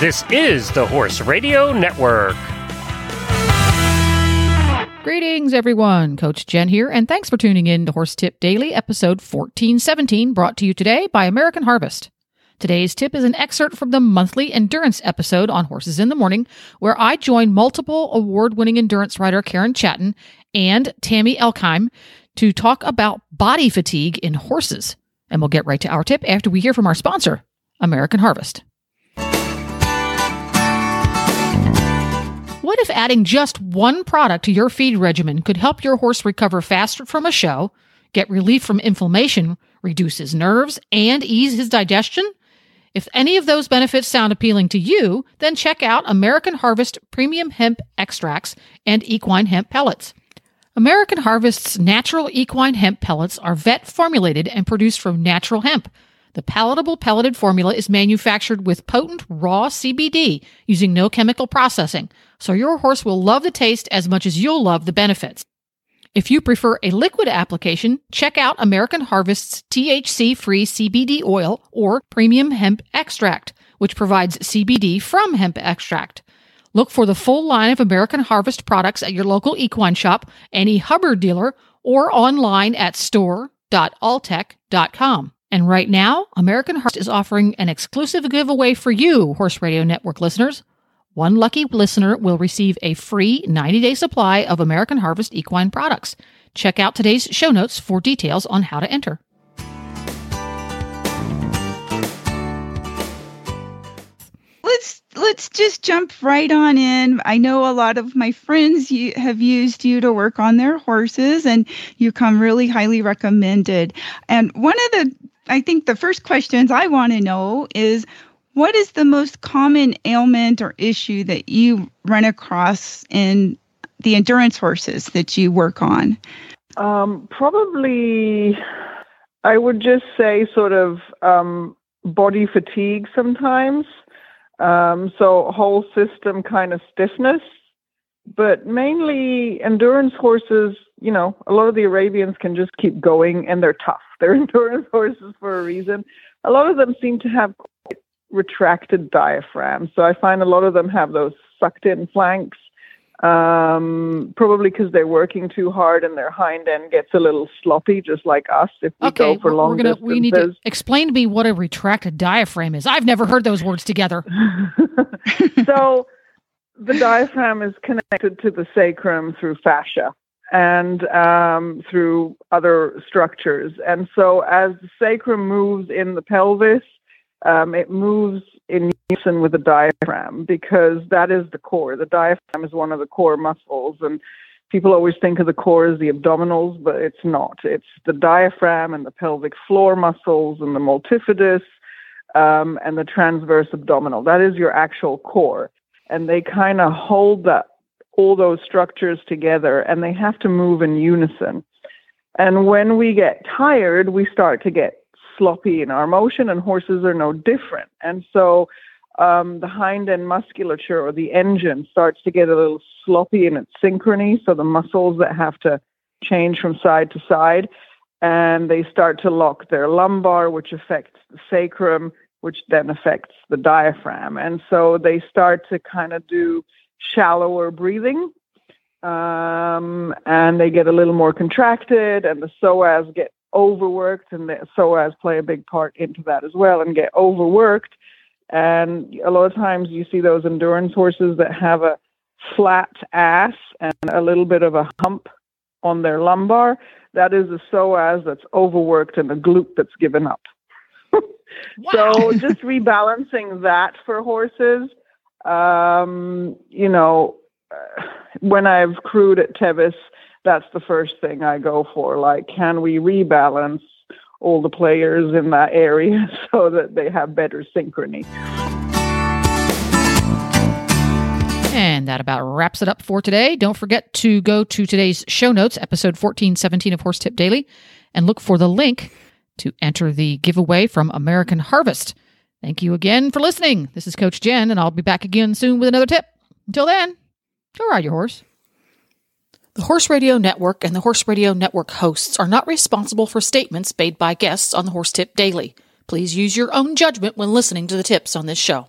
This is the Horse Radio Network. Greetings, everyone. Coach Jen here, and thanks for tuning in to Horse Tip Daily, episode 1417, brought to you today by American Harvest. Today's tip is an excerpt from the monthly endurance episode on Horses in the Morning, where I join multiple award-winning endurance rider Karen Chatton and Tammy Elkheim to talk about body fatigue in horses. And we'll get right to our tip after we hear from our sponsor, American Harvest. What if adding just one product to your feed regimen could help your horse recover faster from a show, get relief from inflammation, reduce his nerves, and ease his digestion? If any of those benefits sound appealing to you, then check out American Harvest Premium Hemp Extracts and Equine Hemp Pellets. American Harvest's natural equine hemp pellets are vet-formulated and produced from natural hemp. The palatable pelleted formula is manufactured with potent raw CBD using no chemical processing, so your horse will love the taste as much as you'll love the benefits. If you prefer a liquid application, check out American Harvest's THC-free CBD oil or premium hemp extract, which provides CBD from hemp extract. Look for the full line of American Harvest products at your local equine shop, any Hubbard dealer, or online at store.alltech.com. And right now, American Harvest is offering an exclusive giveaway for you, Horse Radio Network listeners. One lucky listener will receive a free 90-day supply of American Harvest equine products. Check out today's show notes for details on how to enter. Let's just jump right on in. I know a lot of my friends have used you to work on their horses, and you come really highly recommended. And one of the I think the first questions I want to know is, what is the most common ailment or issue that you run across in the endurance horses that you work on? Probably, I would just say sort of body fatigue sometimes. So whole system kind of stiffness. But mainly endurance horses, you know, a lot of the Arabians can just keep going and they're tough. They're endurance horses for a reason. A lot of them seem to have quite retracted diaphragms. So I find a lot of them have those sucked in flanks, probably because they're working too hard and their hind end gets a little sloppy, just like us if we go for long distances. We need to explain to me what a retracted diaphragm is. I've never heard those words together. So the diaphragm is connected to the sacrum through fascia and through other structures. And so as the sacrum moves in the pelvis, it moves in unison with the diaphragm because that is the core. The diaphragm is one of the core muscles. And people always think of the core as the abdominals, but it's not. It's the diaphragm and the pelvic floor muscles and the multifidus and the transverse abdominal. That is your actual core. And they kind of hold that, all those structures together, and they have to move in unison. And when we get tired, we start to get sloppy in our motion, and horses are no different. And so the hind end musculature or the engine starts to get a little sloppy in its synchrony, so the muscles that have to change from side to side, and they start to lock their lumbar, which affects the sacrum, which then affects the diaphragm. And so they start to kind of do shallower breathing, and they get a little more contracted, and the psoas get overworked, and the psoas play a big part into that as well and get overworked. And a lot of times you see those endurance horses that have a flat ass and a little bit of a hump on their lumbar. That is the psoas that's overworked and the glute that's given up. So just rebalancing that for horses. You know, when I've crewed at Tevis, that's the first thing I go for. Like, can we rebalance all the players in that area so that they have better synchrony? And that about wraps it up for today. Don't forget to go to today's show notes, episode 1417 of Horse Tip Daily, and look for the link to enter the giveaway from American Harvest. Thank you again for listening. This is Coach Jen, and I'll be back again soon with another tip. Until then, go ride your horse. The Horse Radio Network and the Horse Radio Network hosts are not responsible for statements made by guests on the Horse Tip Daily. Please use your own judgment when listening to the tips on this show.